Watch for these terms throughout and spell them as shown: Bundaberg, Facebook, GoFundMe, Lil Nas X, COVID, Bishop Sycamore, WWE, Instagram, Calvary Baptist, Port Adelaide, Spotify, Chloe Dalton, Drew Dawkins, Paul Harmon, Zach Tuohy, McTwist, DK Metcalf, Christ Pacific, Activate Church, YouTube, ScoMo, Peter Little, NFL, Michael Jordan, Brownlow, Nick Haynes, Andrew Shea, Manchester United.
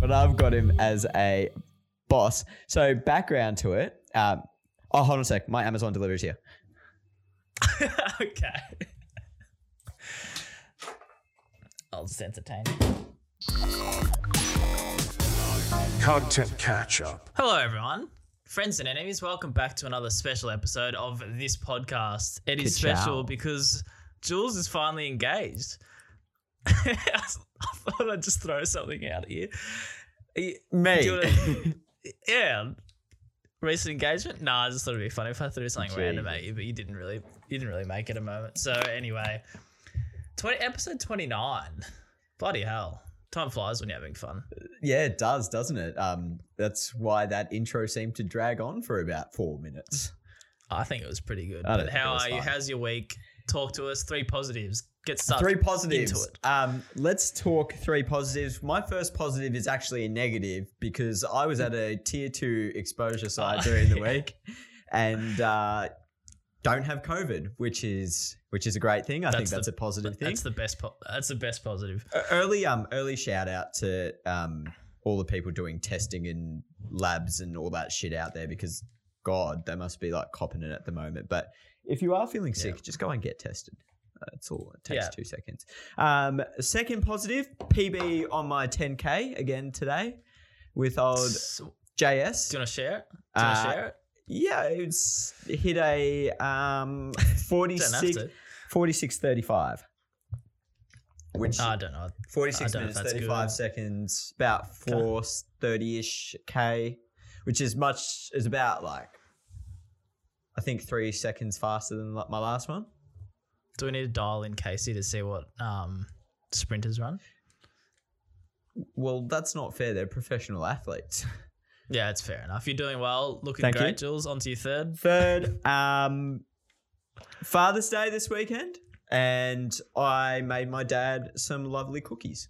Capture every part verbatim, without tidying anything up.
But I've got him as a boss. So background to it. Um, oh, hold on a sec. My Amazon delivery's here. Okay. I'll just entertain you. Content catch-up. Hello, everyone. Friends and enemies, welcome back to another special episode of this podcast. It is Ka-chow. Special because Jules is finally engaged. I thought I'd just throw something out at you. Me? You to, yeah. Recent engagement? Nah, I just thought it'd be funny if I threw something Gee. random at you, but you didn't really, you didn't really make it a moment. So anyway, twenty, episode twenty-nine. Bloody hell. Time flies when you're having fun. Yeah, it does, doesn't it? Um, that's why that intro seemed to drag on for about four minutes. I think it was pretty good. But how are fun. you? How's your week? Talk to us. Three positives. Get stuck three positives. into it. Um, let's talk three positives. My first positive is actually a negative because I was at a tier two exposure site during the week and uh, don't have COVID, which is... Which is a great thing. I that's think that's the, a positive thing. That's the best. Po- that's the best positive. Early, um, early shout out to um all the people doing testing in labs and all that shit out there because God, they must be like copping it at the moment. But if you are feeling sick, yeah. just go and get tested. That's all. It takes yeah. two seconds. Um, second positive, P B on my ten K again today with old so, J S. Do you want to share it? Do you want to uh, share it? Yeah, it's hit a um forty-six thirty-five, which I don't know. forty-six don't minutes, know thirty-five good. Seconds, about four thirty-ish K, which is much, is about like, I think three seconds faster than my last one. Do we need to dial in Casey to see what um sprinters run? Well, that's not fair. They're professional athletes. Yeah, it's fair enough. You're doing well. Looking Thank great, you. Jules. On to your third. Third, um, Father's Day this weekend, and I made my dad some lovely cookies.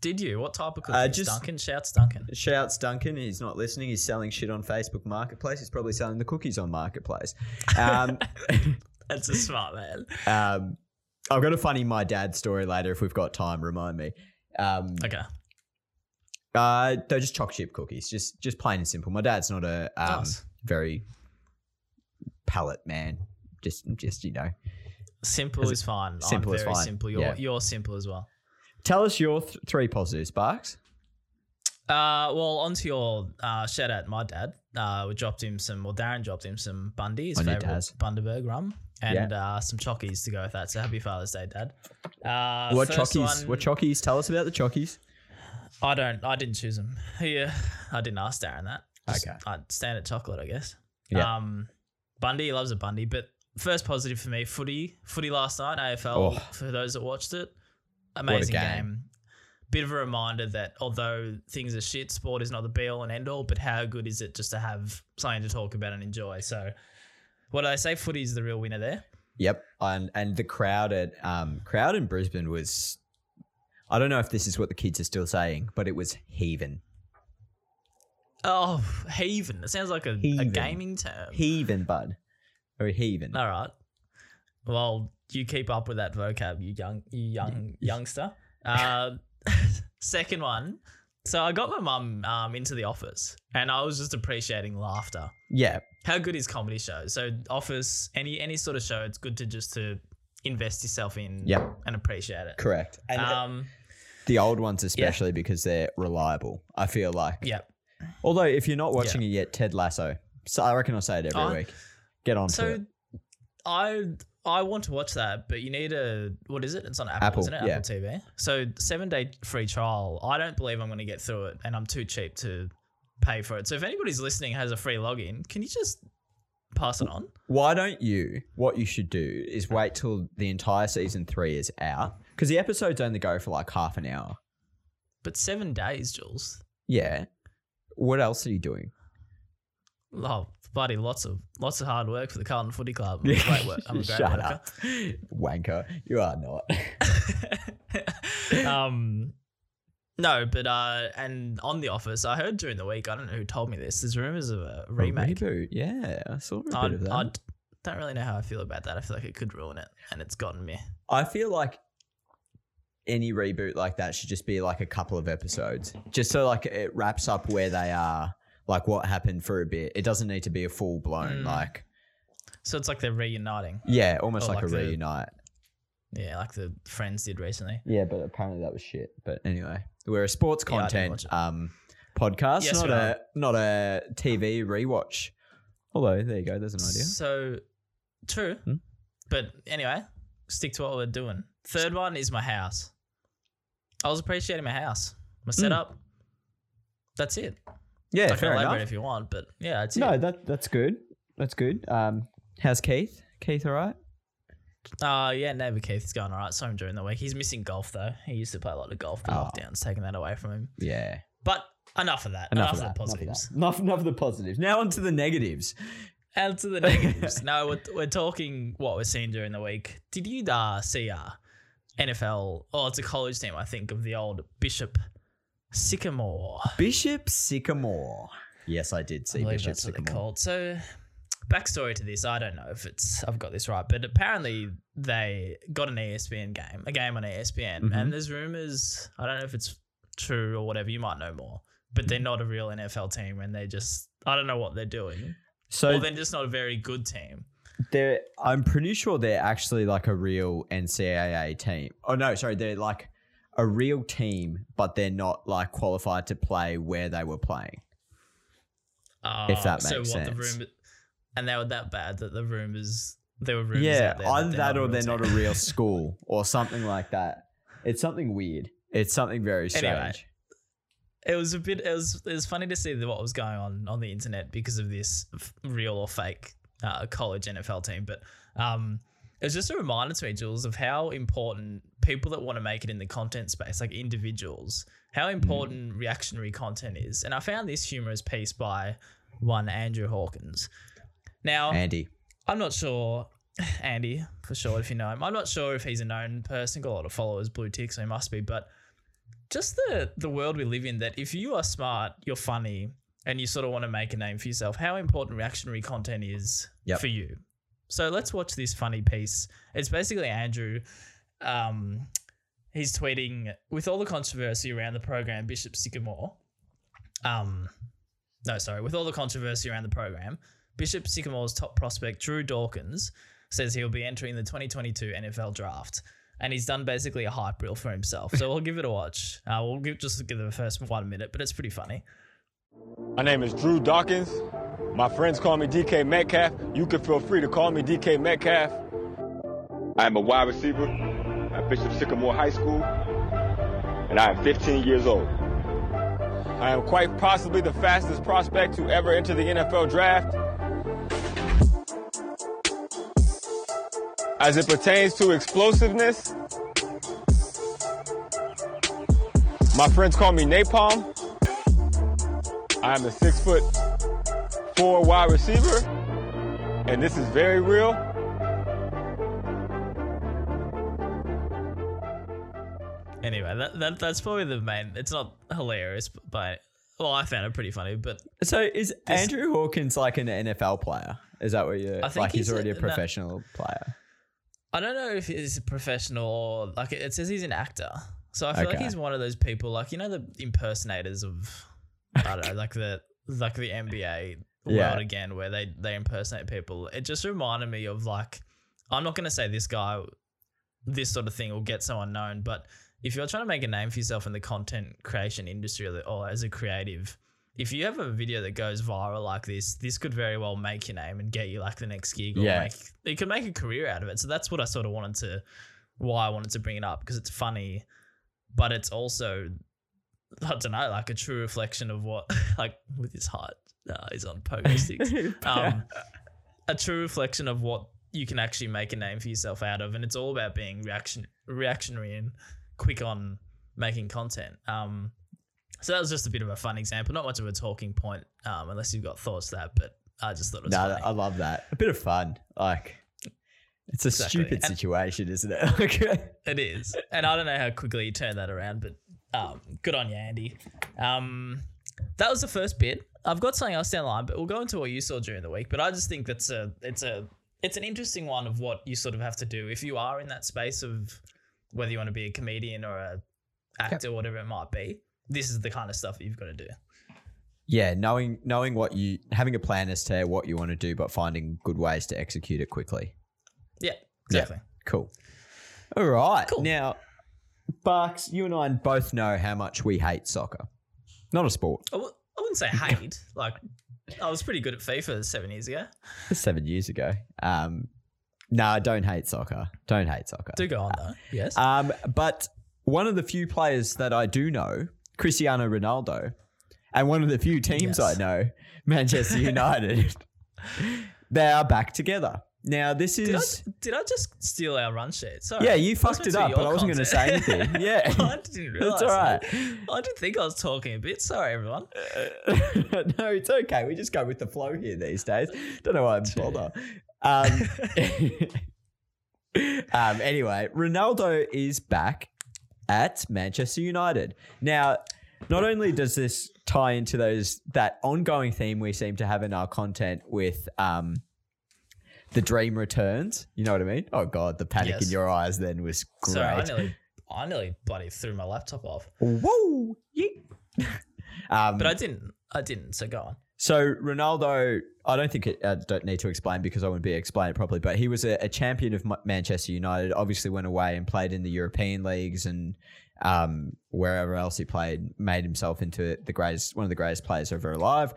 Did you? What type of cookies? Uh, just, Duncan? Shouts Duncan. Shouts Duncan. He's not listening. He's selling shit on Facebook Marketplace. He's probably selling the cookies on Marketplace. Um, That's a smart man. Um, I've got a funny my dad story later if we've got time. Remind me. Um, okay. Uh, they're just choc chip cookies, just just plain and simple. My dad's not a um, nice. very palate man. Just just you know, simple is fine. Simple I'm is very fine. Simple. You're yeah. you're simple as well. Tell us your th- three positives, Barks. Uh, well, onto your uh, shout out, my dad. Uh, we dropped him some. Well, Darren dropped him some Bundy, his favourite Bundaberg rum, and yeah. uh, some chockies to go with that. So happy Father's Day, Dad. Uh, what chockies? One, what chockies? Tell us about the chockies. I don't. I didn't choose them. Yeah, I didn't ask Darren that. Just, okay. I standard chocolate, I guess. Yeah. Um, Bundy he loves a Bundy, but first positive for me, footy. Footy last night, A F L. Oh. For those that watched it, amazing game. game. Bit of a reminder that although things are shit, sport is not the be all and end all. But how good is it just to have something to talk about and enjoy? So, what do I say? Footy is the real winner there. Yep, and and the crowd at um crowd in Brisbane was. I don't know if this is what the kids are still saying, but it was heaving. Oh, heaving. It sounds like a, a gaming term. Heaving, bud. Or heaving. All right. Well, you keep up with that vocab, you young you young youngster. Uh, second one. So I got my mum um, into The Office and I was just appreciating laughter. Yeah. How good is comedy shows? So Office, any any sort of show, it's good to just to invest yourself in yep. and appreciate it. Correct. And um it- The old ones especially yeah. because they're reliable, I feel like. Yeah. Although if you're not watching yeah. it yet, Ted Lasso. So I reckon I say it every uh, week. Get on so to it. I I want to watch that, but you need a – what is it? It's on Apple, Apple isn't it? Yeah. Apple T V. So seven-day free trial. I don't believe I'm going to get through it and I'm too cheap to pay for it. So if anybody's listening has a free login, can you just – pass it on. Why don't you? What you should do is wait till the entire season three is out because the episodes only go for like half an hour. But seven days, Jules. Yeah. What else are you doing? Oh, bloody lots of lots of hard work for the Carlton Footy Club. I'm a great work. I'm a great Shut worker. Up. Wanker. You are not. um. No, but uh, and on The Office, I heard during the week, I don't know who told me this, there's rumours of a remake. A reboot, yeah, I saw a bit I, of that. I don't really know how I feel about that. I feel like it could ruin it and it's gotten me. I feel like any reboot like that should just be like a couple of episodes, just so like it wraps up where they are, like what happened for a bit. It doesn't need to be a full blown mm. like. So it's like they're reuniting. Yeah, almost like, like a the, reunite. Yeah, like the Friends did recently. Yeah, but apparently that was shit. But anyway, we're a sports yeah, content um podcast, yes, not a not a T V rewatch. Although there you go, there's an idea. So true, hmm? But anyway, stick to what we're doing. Third one is my house. I was appreciating my house, my setup. Mm. That's it. Yeah, I fair can elaborate enough. If you want, but yeah, that's no, it. No, that that's good. That's good. Um, how's Keith? Keith, all right? Uh, yeah, neighbour Keith is going all right. Saw him during the week. He's missing golf though. He used to play a lot of golf, but oh. lockdown's taking that away from him. Yeah. But enough of that. Enough, enough of, of that. the positives. Enough, enough of the positives. Now onto the negatives. Out to the negatives. No, we're, we're talking what we're seeing during the week. Did you uh, see uh, N F L? Oh, it's a college team, I think, of the old Bishop Sycamore. Bishop Sycamore. Yes, I did see I Bishop that's Sycamore. What they're called. So, backstory to this, I don't know if it's I've got this right, but apparently they got an E S P N game, a game on E S P N, mm-hmm. and there's rumors. I don't know if it's true or whatever. You might know more, but they're not a real N F L team, and they just I don't know what they're doing. So well, they're just not a very good team. They're, I'm pretty sure they're actually like a real N C A A team. Oh, no, sorry. They're like a real team, but they're not like qualified to play where they were playing. Oh, if that makes so what sense. The rumor, and they were that bad that the rumors, there were rumors yeah, out there. Yeah, either that, that or they're team. Not a real school or something like that. It's something weird. It's something very strange. Anyway, It was a bit. It was. It was funny to see what was going on on the internet because of this f- real or fake uh, college N F L team. But um, it was just a reminder to me, Jules, of how important people that want to make it in the content space, like individuals, how important mm. reactionary content is. And I found this humorous piece by one Andrew Hawkins. Now, Andy, I'm not sure. Andy, for sure, if you know him, I'm not sure if he's a known person. Got a lot of followers, blue tick, so he must be, but. Just the, the world we live in that if you are smart, you're funny, and you sort of want to make a name for yourself, how important reactionary content is yep. for you. So let's watch this funny piece. It's basically Andrew. Um, he's tweeting, with all the controversy around the program, Bishop Sycamore. Um, no, sorry. With all the controversy around the program, Bishop Sycamore's top prospect, Drew Dawkins, says he'll be entering the twenty twenty-two N F L draft. And he's done basically a hype reel for himself. So we'll give it a watch. Uh, we'll give, just give it the first one minute, but it's pretty funny. My name is Drew Dawkins. My friends call me D K Metcalf. You can feel free to call me D K Metcalf. I am a wide receiver at Bishop Sycamore High School, and I am fifteen years old. I am quite possibly the fastest prospect to ever enter the N F L draft. As it pertains to explosiveness, my friends call me Napalm. I am a six foot four wide receiver, and this is very real. Anyway, that, that that's probably the main. It's not hilarious, but well, I found it pretty funny. But so is this, Andrew Hawkins like an N F L player? Is that what you? I think like he's, he's already a, a professional no, player. I don't know if he's a professional or like it says he's an actor. So I feel okay. like he's one of those people like, you know, the impersonators of, I don't know, like the, like the N B A world yeah. again, where they, they impersonate people. It just reminded me of like, I'm not going to say this guy, this sort of thing will get someone known, but if you're trying to make a name for yourself in the content creation industry or, the, or as a creative, if you have a video that goes viral like this, this could very well make your name and get you like the next gig. Or yeah. make, it could make a career out of it. So that's what I sort of wanted to, why I wanted to bring it up because it's funny, but it's also, I don't know, like a true reflection of what, like with his height, uh, he's on pogo sticks, um, a true reflection of what you can actually make a name for yourself out of. And it's all about being reaction, reactionary and quick on making content. Um, So that was just a bit of a fun example, not much of a talking point, um, unless you've got thoughts to that. But I just thought it was. No, funny. I love that. A bit of fun, like it's a exactly. stupid and situation, isn't it? Okay, it is. And I don't know how quickly you turn that around, but um, good on you, Andy. Um, that was the first bit. I've got something else down the line, but we'll go into what you saw during the week. But I just think that's a, it's a, it's an interesting one of what you sort of have to do if you are in that space of whether you want to be a comedian or a actor, yep. whatever it might be, this is the kind of stuff that you've got to do. Yeah, knowing knowing what you having a plan as to what you want to do, but finding good ways to execute it quickly. Yeah, exactly. Yeah, cool. All right. Cool. Now, Barks, you and I both know how much we hate soccer. Not a sport. I w- I wouldn't say hate. Like, I was pretty good at FIFA seven years ago. Seven years ago. Um, no, don't hate soccer. Don't hate soccer. Do go on though. Uh, yes. Um, but one of the few players that I do know, Cristiano Ronaldo, and one of the few teams yes. I know, Manchester United, they are back together. Now, this is... Did I, did I just steal our run sheet? Sorry. Yeah, you fucked it up, but I wasn't going to say anything. Yeah. I didn't realise. That's all right. I didn't think I was talking a bit. Sorry, everyone. No, it's okay. We just go with the flow here these days. Don't know why I'm bother. Um, um, anyway, Ronaldo is back at Manchester United. Now, not only does this tie into those that ongoing theme we seem to have in our content with... Um, The dream returns. You know what I mean? Oh, God, the panic yes. in your eyes then was great. Sorry, I nearly, I nearly bloody threw my laptop off. Whoa! Yeah. um, but I didn't. I didn't, so go on. So, Ronaldo, I don't think it, I don't need to explain because I wouldn't be explaining it properly, but he was a, a champion of Manchester United, obviously went away and played in the European leagues and um, wherever else he played, made himself into the greatest, one of the greatest players ever alive.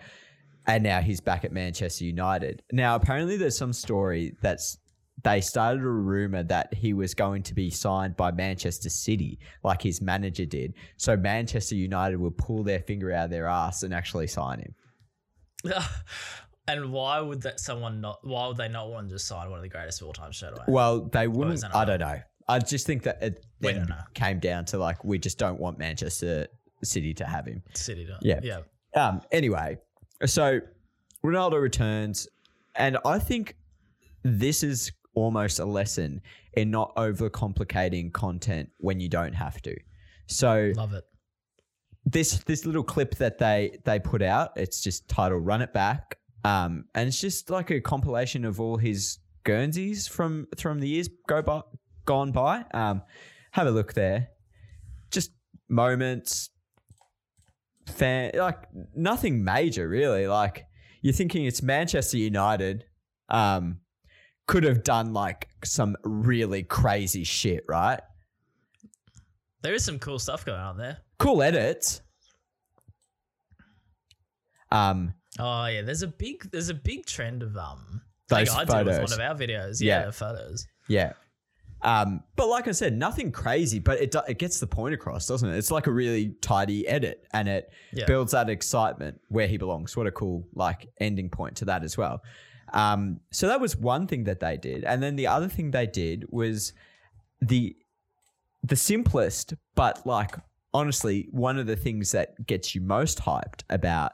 And now he's back at Manchester United. Now, apparently there's some story that's they started a rumour that he was going to be signed by Manchester City, like his manager did. So Manchester United would pull their finger out of their ass and actually sign him. And why would that someone not? Why would they not want to just sign one of the greatest of all time straight away? Well, they wouldn't. I don't know. I just think that it then came down to like we just don't want Manchester City to have him. City, don't. Yeah, yeah. Um. Anyway. So Ronaldo returns, and I think this is almost a lesson in not overcomplicating content when you don't have to. So love it. This this little clip that they they put out, it's just titled "Run It Back," um, and it's just like a compilation of all his Guernseys from from the years go by, gone by. Um, have a look there, just moments. Fan, like nothing major really. Like you're thinking it's Manchester United, um, could have done like some really crazy shit, right? There is some cool stuff going on there. Cool edits. Um. Oh yeah, there's a big there's a big trend of um. Those like I did with one of our videos. Yeah, yeah. Photos. Yeah. Um. But like I said, nothing crazy, but it do, it gets the point across, doesn't it? It's like a really tidy edit and it yeah. builds that excitement where he belongs. What a cool like ending point to that as well. Um. So that was one thing that they did. And then the other thing they did was the the simplest, but like honestly, one of the things that gets you most hyped about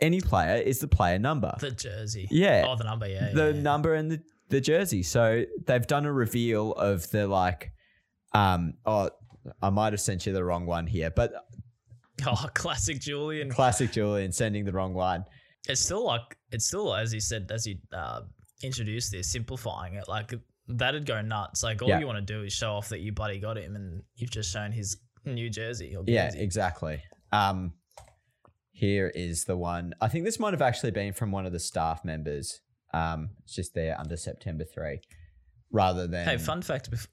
any player is the player number. The jersey. Yeah. Oh, the number, yeah. The yeah, number yeah. and the The jersey. So they've done a reveal of the like, um, oh, I might have sent you the wrong one here, but oh, classic Julian, classic Julian sending the wrong one. It's still like it's still as you said as you uh, introduced this, simplifying it like that'd go nuts. Like all yeah. you want to do is show off that you bloody got him, and you've just shown his new jersey. Or yeah, jersey. Exactly. Um, here is the one. I think this might have actually been from one of the staff members. Um, it's just there under September three rather than... Hey, fun fact... Bef-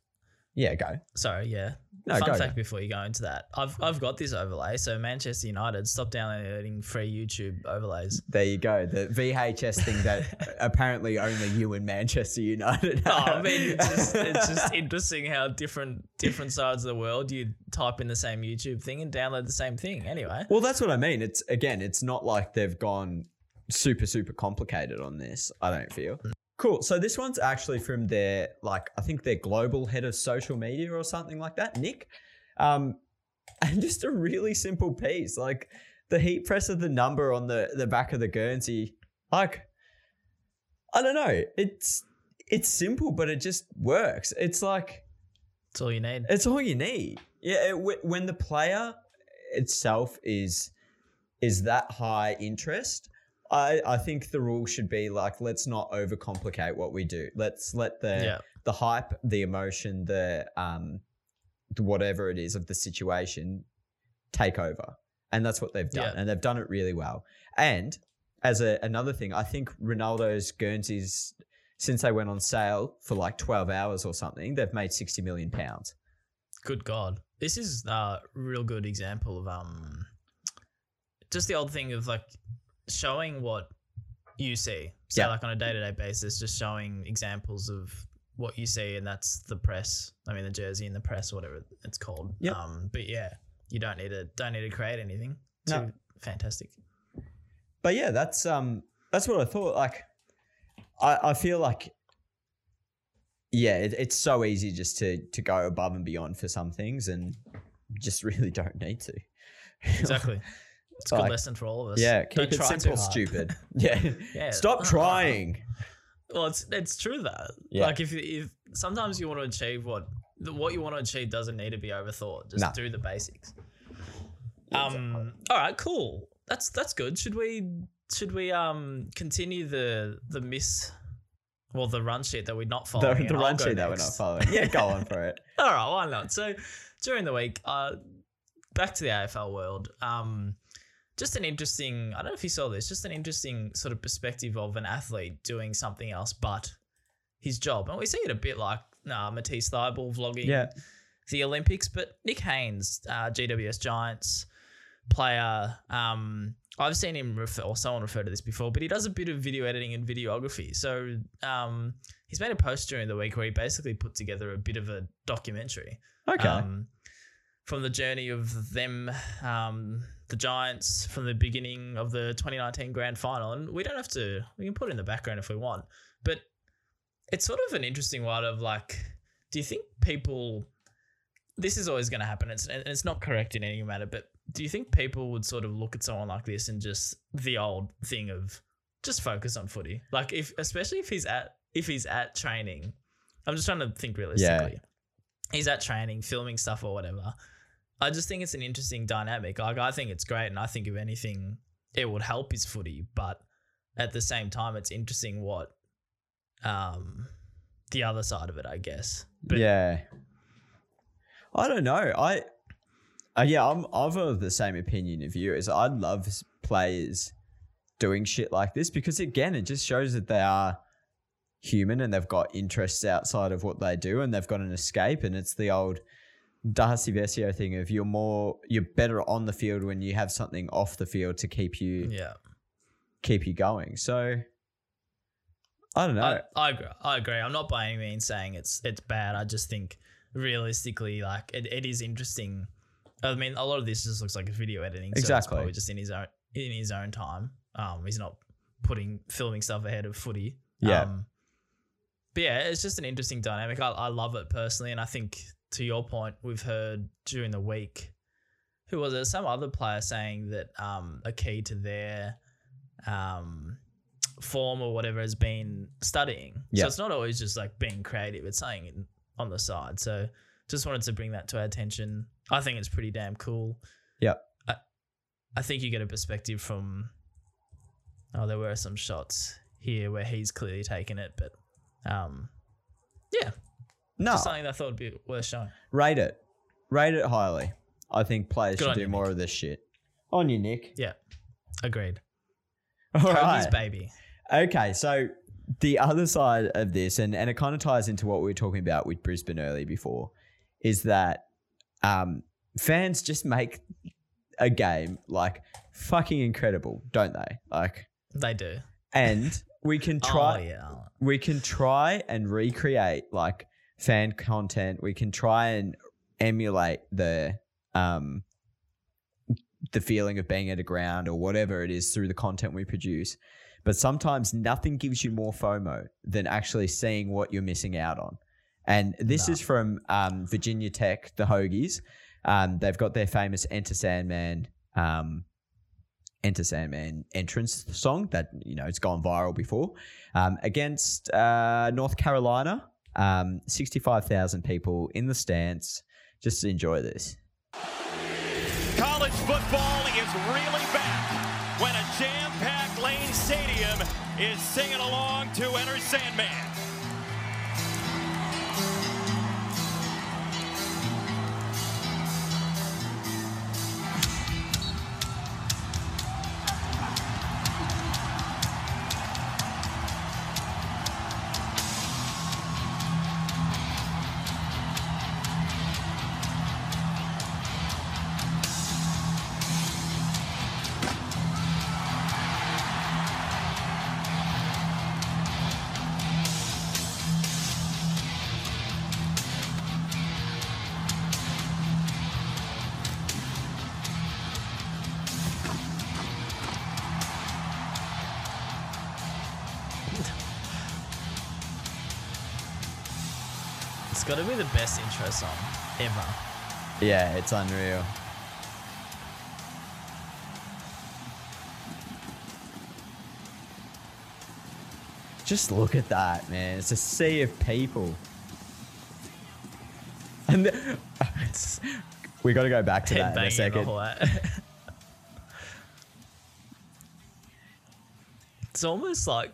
yeah, go. Sorry, yeah. No, fun fact go. Before you go into that. I've I've got this overlay. So Manchester United, stop downloading free YouTube overlays. There you go. The V H S thing that apparently only you and Manchester United have. Oh, I mean, it's just, it's just interesting how different different sides of the world you type in the same YouTube thing and download the same thing anyway. Well, that's what I mean. It's again, it's not like they've gone... super, super complicated on this, I don't feel. Cool. So this one's actually from their, like, I think their global head of social media or something like that, Nick. Um, and just a really simple piece, like the heat press of the number on the, the back of the Guernsey. Like, I don't know. It's it's simple, but it just works. It's like... It's all you need. It's all you need. Yeah, it, when the player itself is is that high interest... I, I think the rule should be like, let's not overcomplicate what we do. Let's let the yeah. the hype, the emotion, the um, whatever it is of the situation, take over. And that's what they've done. Yeah. And they've done it really well. And as a, another thing, I think Ronaldo's Guernseys, since they went on sale for like twelve hours or something, they've made sixty million pounds. Good God. This is a real good example of um, just the old thing of like showing what you see. So yeah. like on a day-to-day basis, just showing examples of what you see, and that's the press. I mean, the jersey and the press, whatever it's called. Yep. Um, but yeah, you don't need to don't need to create anything. It's no. fantastic. But yeah, that's um that's what I thought. Like, I, I feel like yeah, it, it's so easy just to to go above and beyond for some things, and just really don't need to. Exactly. It's a good like, lesson for all of us. Yeah, keep don't it simple, stupid. Yeah. yeah. Stop trying. Well, it's it's true though. Yeah. Like if if sometimes you want to achieve what what you want to achieve doesn't need to be overthought. Just nah. do the basics. Um. All right. Cool. That's that's good. Should we should we um continue the the miss, well the run sheet that we're not following. The, the run sheet next. that we're not following. Yeah, go on for it. All right. Why not? So during the week, uh, back to the A F L world. Um. Just an interesting, I don't know if you saw this, just an interesting sort of perspective of an athlete doing something else but his job. And we see it a bit like uh, Matisse Thybulle vlogging yeah. the Olympics, but Nick Haynes, uh, G W S Giants player, um, I've seen him refer, or someone referred to this before, but he does a bit of video editing and videography. So um, he's made a post during the week where he basically put together a bit of a documentary. Okay. Um, from the journey of them, um, the Giants, from the beginning of the twenty nineteen grand final. And we don't have to, we can put it in the background if we want, but it's sort of an interesting one of like, do you think people, this is always going to happen, it's, and it's not correct in any matter, but do you think people would sort of look at someone like this and just the old thing of just focus on footy? Like if, especially if he's at, if he's at training, I'm just trying to think realistically. Yeah. He's at training, filming stuff or whatever. I just think it's an interesting dynamic. Like, I think it's great, and I think if anything, it would help his footy. But at the same time, it's interesting what um, the other side of it, I guess. But yeah, I don't know. I uh, yeah, I'm I'm of the same opinion of you. Is I love players doing shit like this because again, it just shows that they are human and they've got interests outside of what they do, and they've got an escape. And it's the old Darcy Vescio thing of you're more, you're better on the field when you have something off the field to keep you, yeah, keep you going. So I don't know. I, I agree. I agree. I'm not by any means saying it's it's bad. I just think realistically, like it, it is interesting. I mean, a lot of this just looks like video editing. So exactly. It's probably just in his own in his own time. Um, he's not putting filming stuff ahead of footy. Yeah. Um, but yeah, it's just an interesting dynamic. I, I love it personally, and I think, to your point, we've heard during the week, who was it? Some other player saying that um, a key to their um, form or whatever has been studying. Yeah. So it's not always just like being creative. It's something on the side. So just wanted to bring that to our attention. I think it's pretty damn cool. Yeah. I, I think you get a perspective from, oh, there were some shots here where he's clearly taken it, but um, yeah. No. Just something that I thought would be worth showing. Rate it. Rate it highly. I think players should do more of this shit. On you, Nick. Yeah. Agreed. All right. Kobe's baby. Okay, so the other side of this, and, and it kind of ties into what we were talking about with Brisbane earlier before, is that um, fans just make a game, like, fucking incredible, don't they? Like they do. And we can try. Oh, yeah. We can try and recreate, like, fan content. We can try and emulate the um the feeling of being at a ground or whatever it is through the content we produce, but sometimes nothing gives you more FOMO than actually seeing what you're missing out on. And this nah. is from um Virginia Tech, the Hogies. Um they've got their famous Enter Sandman um Enter Sandman entrance song that, you know, it's gone viral before, um against uh North Carolina. Um, sixty-five thousand people in the stands. Just enjoy this. College football is really back when a jam-packed Lane Stadium is singing along to Enter Sandman. got to be the best intro song ever. Yeah, it's unreal. Just look at that, man. It's a sea of people. And the, it's, we got to go back to that in a second. It's almost like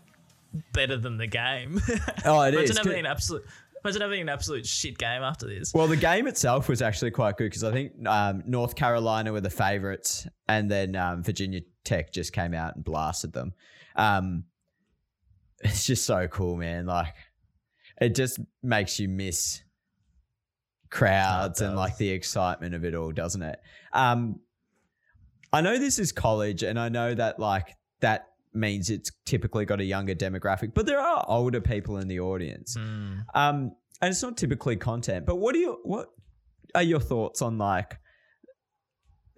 better than the game. Oh, it imagine is. Having an absolute, imagine having an absolute shit game after this. Well, the game itself was actually quite good because I think um, North Carolina were the favourites, and then um, Virginia Tech just came out and blasted them. Um, it's just so cool, man. Like, it just makes you miss crowds and like the excitement of it all, doesn't it? Um, I know this is college, and I know that like that means it's typically got a younger demographic, but there are older people in the audience. Mm. Um, and it's not typically content, but what do you, what are your thoughts on like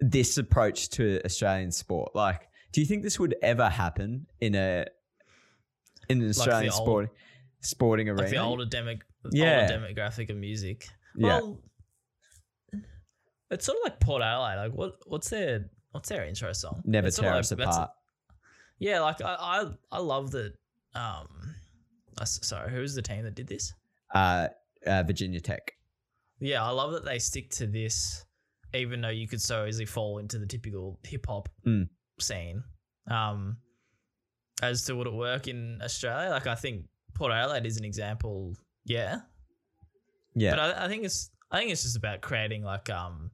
this approach to Australian sport? Like, do you think this would ever happen in a, in an Australian like sport, old, sporting arena? Like the older demo, yeah. older demographic of music. Well, yeah. It's sort of like Port Adelaide. Like what, what's their, what's their intro song? Never Tear Us Apart. Yeah, like I, I, I love that. Um, sorry, who was the team that did this? Uh, uh, Virginia Tech. Yeah, I love that they stick to this, even though you could so easily fall into the typical hip hop mm. scene. Um, as to would it work in Australia? Like I think Port Adelaide is an example. Yeah, yeah. But I, I think it's, I think it's just about creating like um,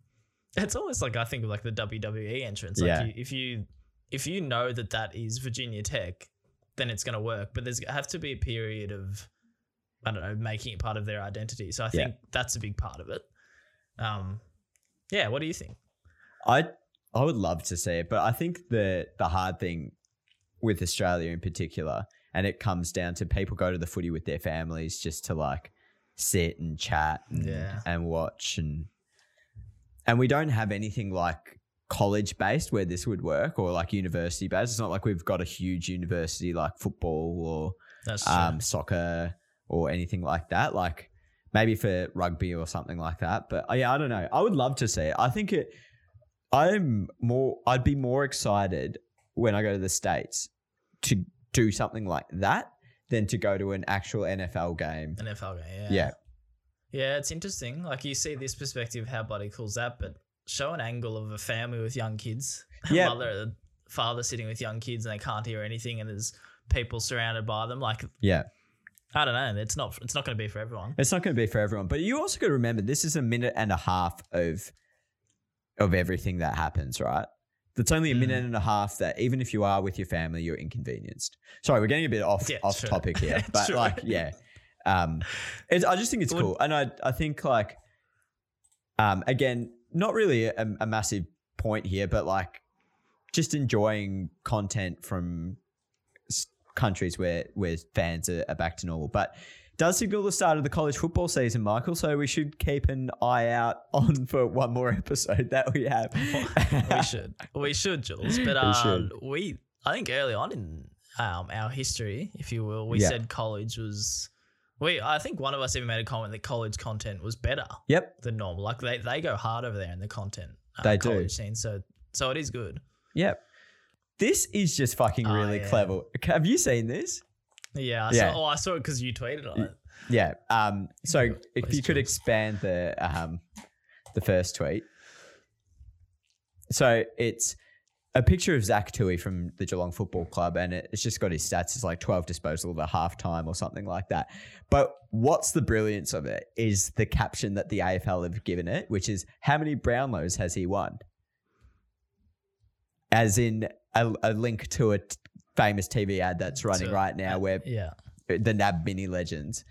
it's almost like I think of like the W W E entrance. Like yeah. you, if you. If you know that that is Virginia Tech, then it's going to work. But there's have to be a period of, I don't know, making it part of their identity. So I think yeah. that's a big part of it. Um, yeah. What do you think? I I would love to see it, but I think the the hard thing with Australia in particular, and it comes down to people go to the footy with their families just to like sit and chat and, yeah. and watch and and we don't have anything like college-based where this would work, or like university-based. It's not like we've got a huge university like football or um, soccer or anything like that. Like maybe for rugby or something like that. But uh, yeah, I don't know. I would love to see it. I think it. I'm more. I'd be more excited when I go to the States to do something like that than to go to an actual N F L game. N F L game, yeah, yeah, yeah. It's interesting. Like you see this perspective, how bloody cool's that, but. Show an angle of a family with young kids, yeah. mother, father sitting with young kids, and they can't hear anything, and there's people surrounded by them. Like, yeah, I don't know. It's not. It's not going to be for everyone. It's not going to be for everyone. But you also got to remember, this is a minute and a half of of everything that happens, right? That's only a mm. minute and a half that even if you are with your family, you're inconvenienced. Sorry, we're getting a bit off yeah, off true. topic here, but true. like, yeah, um, it's, I just think it's cool, and I I think like, um, again. Not really a, a massive point here, but like just enjoying content from s- countries where, where fans are, are back to normal. But it does signal the start of the college football season, Michael, so we should keep an eye out on for one more episode that we have. we should. We should, Jules. But uh, we, should. we, I think early on in um, our history, if you will, we yeah. said college was... We, I think one of us even made a comment that college content was better yep. than normal. Like they, they go hard over there in the content. Um, they do. Scene, so, so it is good. Yep. This is just fucking really oh, yeah. clever. Have you seen this? Yeah. I yeah. Saw, oh, I saw it because you tweeted on it. Yeah. Um. So if you tweet. could expand the um, the first tweet. So it's a picture of Zach Tuohy from the Geelong Football Club, and it, it's just got his stats. It's like twelve disposal at halftime or something like that. But what's the brilliance of it is the caption that the A F L have given it, which is, how many Brownlows has he won? As in a, a link to a t- famous T V ad that's running so, right now where yeah. the N A B mini legends.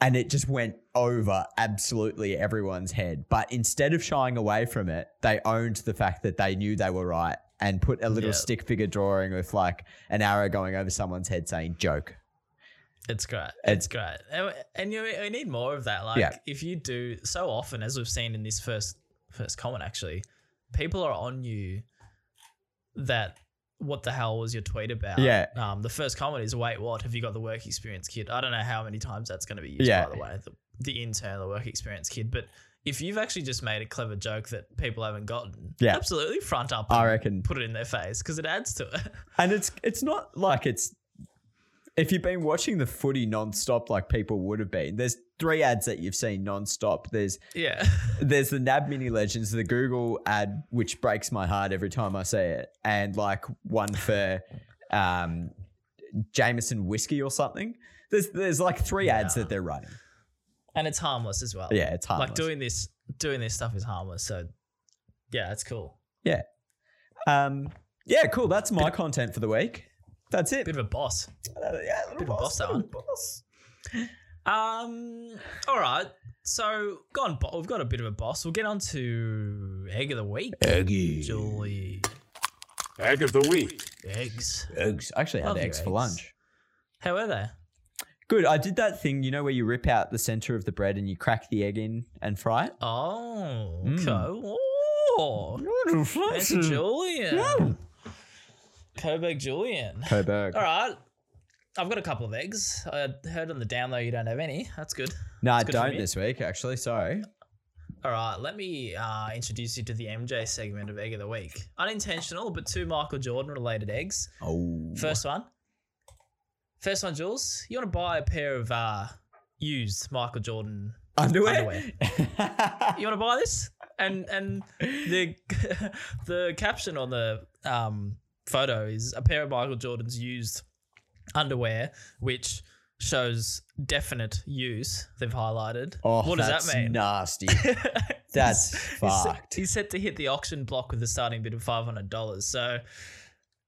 And it just went over absolutely everyone's head. But instead of shying away from it, they owned the fact that they knew they were right. And put a little yep. stick figure drawing with like an arrow going over someone's head saying joke. It's great. It's, it's great. And, and you, we need more of that. Like yeah. if you do so often, as we've seen in this first first comment, actually, people are on you that what the hell was your tweet about? Yeah. Um, the first comment is, wait, what? Have you got the work experience, kid? I don't know how many times that's going to be used, yeah. by the way. The the internal work experience kid, but if you've actually just made a clever joke that people haven't gotten, yeah. absolutely front up. I reckon put it in their face because it adds to it. And it's it's not like it's if you've been watching the footy nonstop like people would have been. There's three ads that you've seen nonstop. There's yeah. There's the N A B Mini Legends, the Google ad which breaks my heart every time I see it, and like one for um, Jameson whiskey or something. There's there's like three yeah. ads that they're running. And it's harmless as well. Yeah, it's harmless. Like doing this, doing this stuff is harmless. So, yeah, that's cool. Yeah, um, yeah, cool. That's my bit content for the week. That's it. Bit of a boss. Uh, yeah, a little bit boss, of a boss. That one. Boss. Um. All right. So, gone. Bo- we've got a bit of a boss. We'll get on to egg of the week. Eggy. Julie. Egg of the week. Eggs. Eggs. I actually had eggs, eggs for lunch. How were they? Good. I did that thing, you know, where you rip out the center of the bread and you crack the egg in and fry it. Oh, okay. Mm. Oh, that's Julian. Yeah. Coburg Julian. Coburg. All right. I've got a couple of eggs. I heard on the down low you don't have any. That's good. No, I don't this week, actually. Sorry. All right. Let me uh, introduce you to the M J segment of Egg of the Week. Unintentional, but two Michael Jordan related eggs. Oh. First one. First one, Jules, you want to buy a pair of uh, used Michael Jordan underwear? underwear. You want to buy this? And and the the caption on the um, photo is a pair of Michael Jordan's used underwear, which shows definite use. They've highlighted. Oh, what does that mean? Nasty. That's fucked. He's, he's set to hit the auction block with a starting bid of five hundred dollars. So...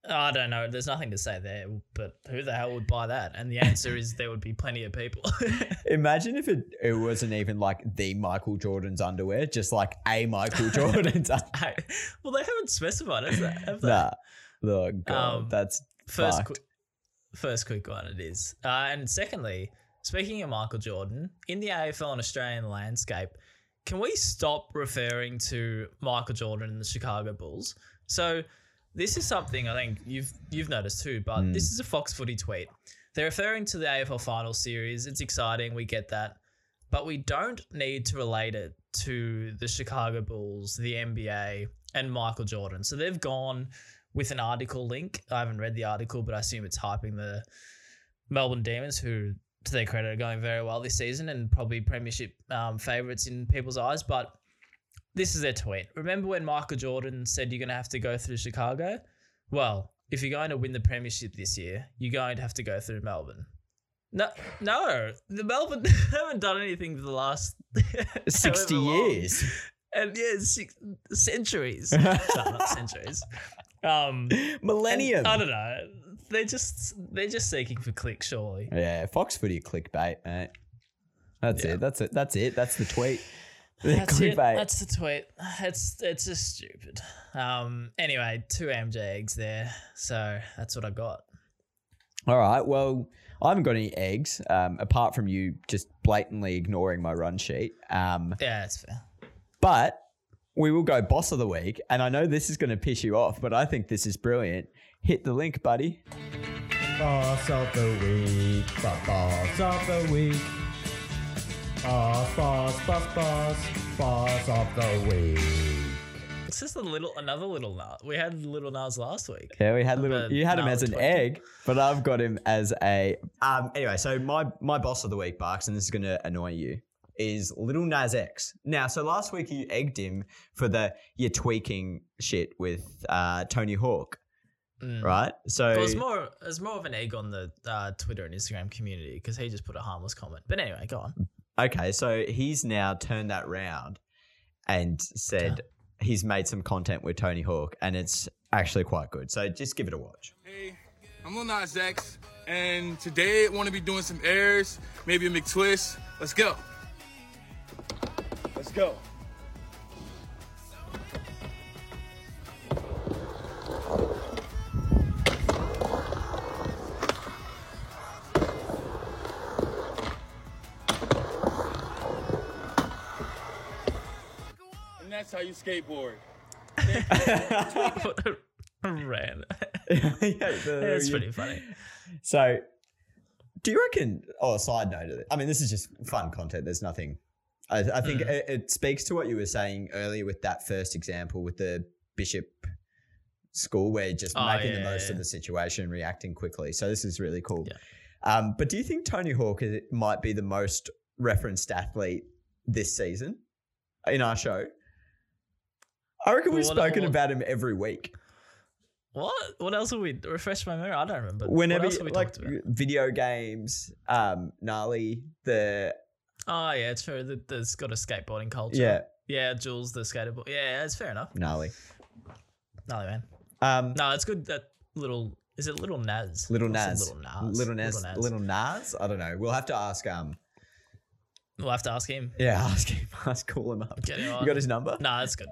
I don't know. There's nothing to say there, but who the hell would buy that? And the answer is there would be plenty of people. Imagine if it, it wasn't even like the Michael Jordan's underwear, just like a Michael Jordan's underwear. Well, they haven't specified, have they? Have they? Nah. Oh, God, um, that's first qu- First quick one it is. Uh, and secondly, speaking of Michael Jordan, in the A F L and Australian landscape, can we stop referring to Michael Jordan and the Chicago Bulls? So... This is something I think you've you've noticed too, but mm. this is a Fox Footy tweet. They're referring to the A F L Finals series. It's exciting. We get that. But we don't need to relate it to the Chicago Bulls, the N B A, and Michael Jordan. So they've gone with an article link. I haven't read the article, but I assume it's hyping the Melbourne Demons, who, to their credit, are going very well this season and probably premiership um, favourites in people's eyes. But... This is their tweet. Remember when Michael Jordan said you're going to have to go through Chicago? Well, if you're going to win the premiership this year, you're going to have to go through Melbourne. No, no, the Melbourne haven't done anything for the last sixty years, and yeah, six, centuries. no, not centuries. Um, Millennium. And, I don't know. They're just they're just seeking for click, surely. Yeah, Fox Footy clickbait, mate. That's yeah. it. That's it. That's it. That's the tweet. That's it. That's the tweet. It's it's just stupid. Um. Anyway, two A M J eggs there. So that's what I got. All right. Well, I haven't got any eggs. Um. Apart from you just blatantly ignoring my run sheet. Um. Yeah, that's fair. But we will go boss of the week, and I know this is going to piss you off, but I think this is brilliant. Hit the link, buddy. Boss of the week. Boss of the week. Boss, boss, boss, boss, boss of the week. It's just a little, another little Nas. We had Lil Nas last week. Yeah, we had little. You had him as an egg, but I've got him as a. Um. Anyway, so my my boss of the week, Barks, and this is going to annoy you, is Lil Nas X. Now, so last week you egged him for the you're tweaking shit with uh, Tony Hawk. Mm. Right, so well, it's more it's more of an egg on the uh, Twitter and Instagram community because he just put a harmless comment. But anyway, go on. Okay, so he's now turned that round and said yeah. he's made some content with Tony Hawk, and it's actually quite good. So just give it a watch. Hey, I'm Lil Nas X, and today I want to be doing some airs, maybe a McTwist. Let's go. Let's go. That's how you skateboard. Ran. Yeah, that's pretty funny. So do you reckon, oh, side note, I mean, this is just fun content. There's nothing. I, I think mm. it, it speaks to what you were saying earlier with that first example with the Bishop school where you're just oh, making yeah, the most yeah. of the situation, reacting quickly. So this is really cool. Yeah. Um, but do you think Tony Hawk is, might be the most referenced athlete this season in our show? I reckon well, we've what, spoken what, about him every week. What? What else have we – refresh my memory. I don't remember. Whenever, what else have we like, talked about? Video games, um, gnarly, the – Oh, yeah, it's true. The, the, it's got a skateboarding culture. Yeah. Yeah, Jules, the skateboard. Yeah, it's fair enough. Gnarly. Gnarly, man. Um, no, it's good that little – is it Lil Nas? Lil Nas. Lil Nas. Lil Nas. Lil Nas. Lil Nas? I don't know. We'll have to ask – um. We'll have to ask him. Yeah, ask him. Ask, call him up. Get him on. You got his number? No, nah, that's good.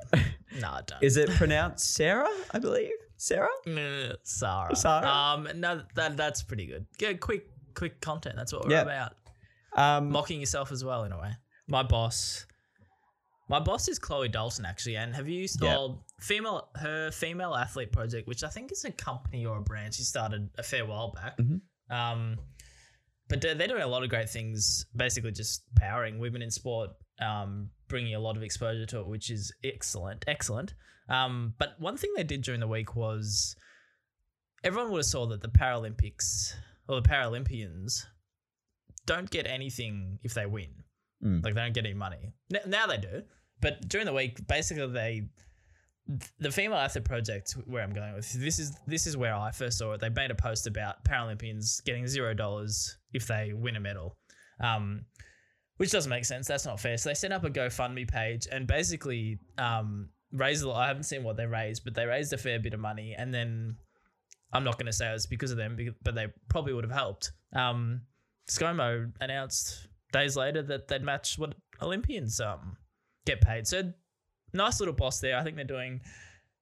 No, I don't. Is it pronounced Sarah, I believe? Sarah? Mm, Sarah. Sarah. Um, no, that that's pretty good. Yeah, quick, quick content. That's what we're yep. about. Um, Mocking yourself as well, in a way. My boss. My boss is Chloe Dalton, actually. And have you started yep. female her Female Athlete Project, which I think is a company or a brand she started a fair while back. Mm-hmm. Um, but they're doing a lot of great things, basically just powering women in sport, um, bringing a lot of exposure to it, which is excellent, excellent. Um, but one thing they did during the week was everyone would have saw that the Paralympics or the Paralympians don't get anything if they win. Mm. Like they don't get any money. Now they do. But during the week, basically they the Female Athlete Project, where I'm going with this is this is where I first saw it. They made a post about Paralympians getting zero dollars if they win a medal, um, which doesn't make sense. That's not fair. So they set up a GoFundMe page and basically um, raised a lot. I haven't seen what they raised, but they raised a fair bit of money. And then I'm not going to say it was because of them, but they probably would have helped. Um, ScoMo announced days later that they'd match what Olympians um, get paid. So nice little boss there. I think they're doing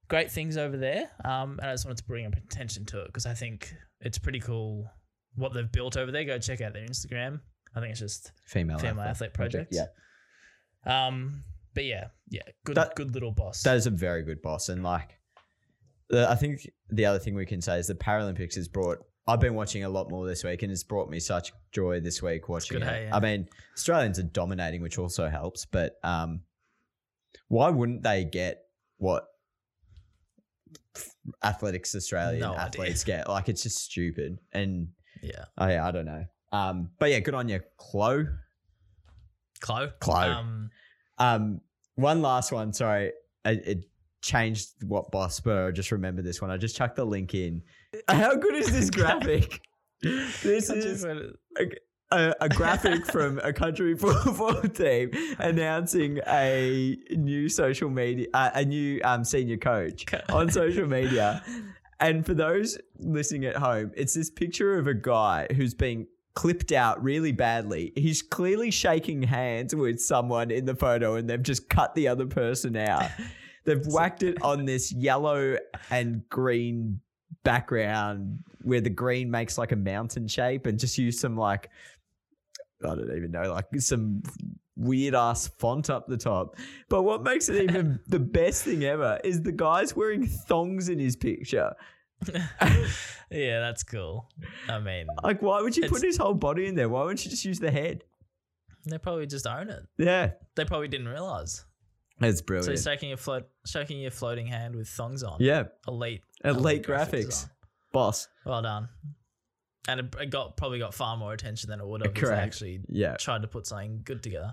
great things over there. Um, and I just wanted to bring attention to it because I think it's pretty cool what they've built over there. Go check out their Instagram. I think it's just Female, Female Athlete, Athlete Project. Project. Yeah. Um, but yeah, yeah, good that, good little boss. That is a very good boss. And like, the, I think the other thing we can say is the Paralympics has brought, I've been watching a lot more this week and it's brought me such joy this week watching good, it. Hey, yeah. I mean, Australians are dominating, which also helps, but um, why wouldn't they get what Athletics Australia no athletes idea. Get? Like, it's just stupid. And yeah, I, I don't know. Um, but yeah, good on you, Chloe. Chloe? Chloe. Um, um, one last one. Sorry, I, it changed what boss, but I just remembered this one. I just chucked the link in. How good is this graphic? This is a, a, a graphic from a country football team announcing a new social media, uh, a new um, senior coach on social media. And for those listening at home, it's this picture of a guy who's being clipped out really badly. He's clearly shaking hands with someone in the photo and they've just cut the other person out. They've whacked it on this yellow and green background where the green makes like a mountain shape and just used some like, I don't even know, like some weird ass font up the top. But what makes it even the best thing ever is the guy's wearing thongs in his picture. Yeah, that's cool. I mean, like, why would you put his whole body in there? Why wouldn't you just use the head? They probably just own it. Yeah, they probably didn't realize. That's brilliant. So he's shaking your float, shaking your floating hand with thongs on. Yeah, elite, elite, elite graphics, graphics boss. Well done. And it, it got probably got far more attention than it would have if they actually yeah. tried to put something good together.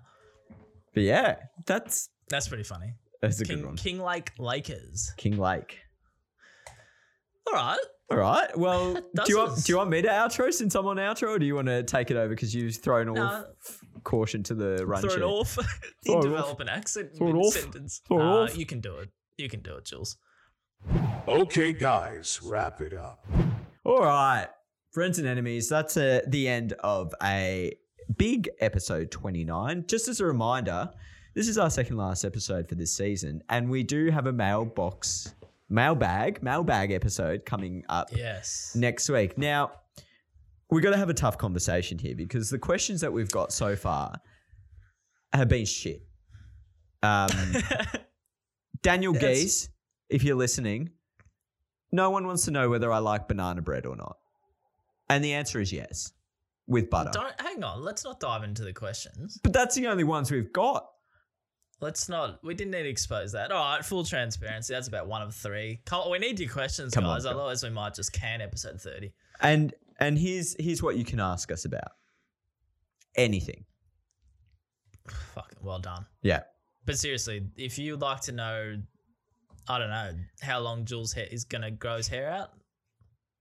But yeah, that's that's pretty funny. That's a King, good one. King Lake Lakers. King Lake. All right. All right. Well, do you want, do you want me to outro since I'm on outro or do you want to take it over because you've thrown nah, off caution to the run sheet? Throw it off. You throw develop off. An accent throw in a sentence. Throw uh, off. You can do it. You can do it, Jules. Okay, guys, wrap it up. All right. Friends and enemies, that's a, the end of a big episode twenty-nine. Just as a reminder, this is our second last episode for this season and we do have a mailbox Mailbag, mailbag episode coming up yes. next week. Now, we're going to have a tough conversation here because the questions that we've got so far have been shit. Um, Daniel That's... Geese, if you're listening, no one wants to know whether I like banana bread or not. And the answer is yes. with butter. Don't, hang on. Let's not dive into the questions. But that's the only ones we've got. Let's not. We didn't need to expose that. All right, full transparency. That's about one of three. Come, we need your questions, Come guys. On, Otherwise, we might just can episode thirty. And and here's here's what you can ask us about. Anything. Fucking well done. Yeah. But seriously, if you'd like to know, I don't know, how long Jules' hair is going to grow his hair out,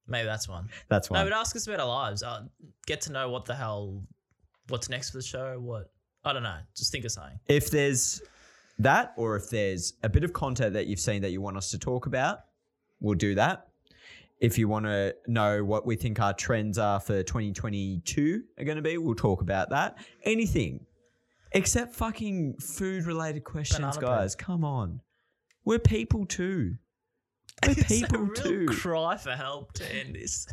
maybe that's one. That's one. No, but ask us about our lives. Uh, get to know what the hell, what's next for the show, what, I don't know. Just think of something. If there's that or if there's a bit of content that you've seen that you want us to talk about, we'll do that. If you want to know what we think our trends are for twenty twenty-two are going to be, we'll talk about that. Anything except fucking food-related questions, Banana guys. Bread. Come on. We're people too. We're it's people a real too. Cry for help to end this.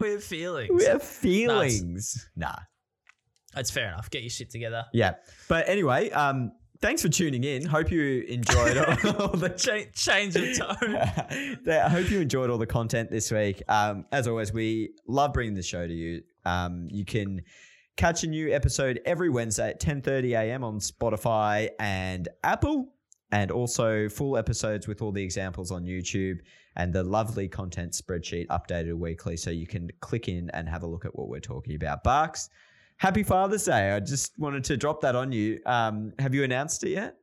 We have feelings. We have feelings. Nah. nah. That's fair enough. Get your shit together. Yeah. But anyway, um, thanks for tuning in. Hope you enjoyed all, all the Ch- change of tone. I hope you enjoyed all the content this week. Um, as always, we love bringing the show to you. Um, you can catch a new episode every Wednesday at ten thirty a.m. on Spotify and Apple, and also full episodes with all the examples on YouTube and the lovely content spreadsheet updated weekly so you can click in and have a look at what we're talking about. Barks. Happy Father's Day. I just wanted to drop that on you. Um, have you announced it yet?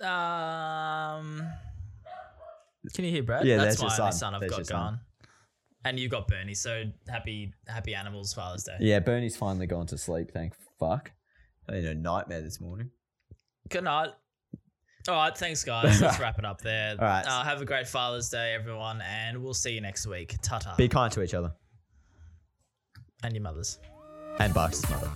Um, Can you hear Brad? Yeah, that's, that's my your son. Only son I've there's got gone. And you've got Bernie, so happy happy animals Father's Day. Yeah, Bernie's finally gone to sleep, thank fuck. I had a nightmare this morning. Good night. All right, thanks, guys. Let's wrap it up there. All right. Uh, have a great Father's Day, everyone, and we'll see you next week. Ta-ta. Be kind to each other. And your mothers. And Barks' mother.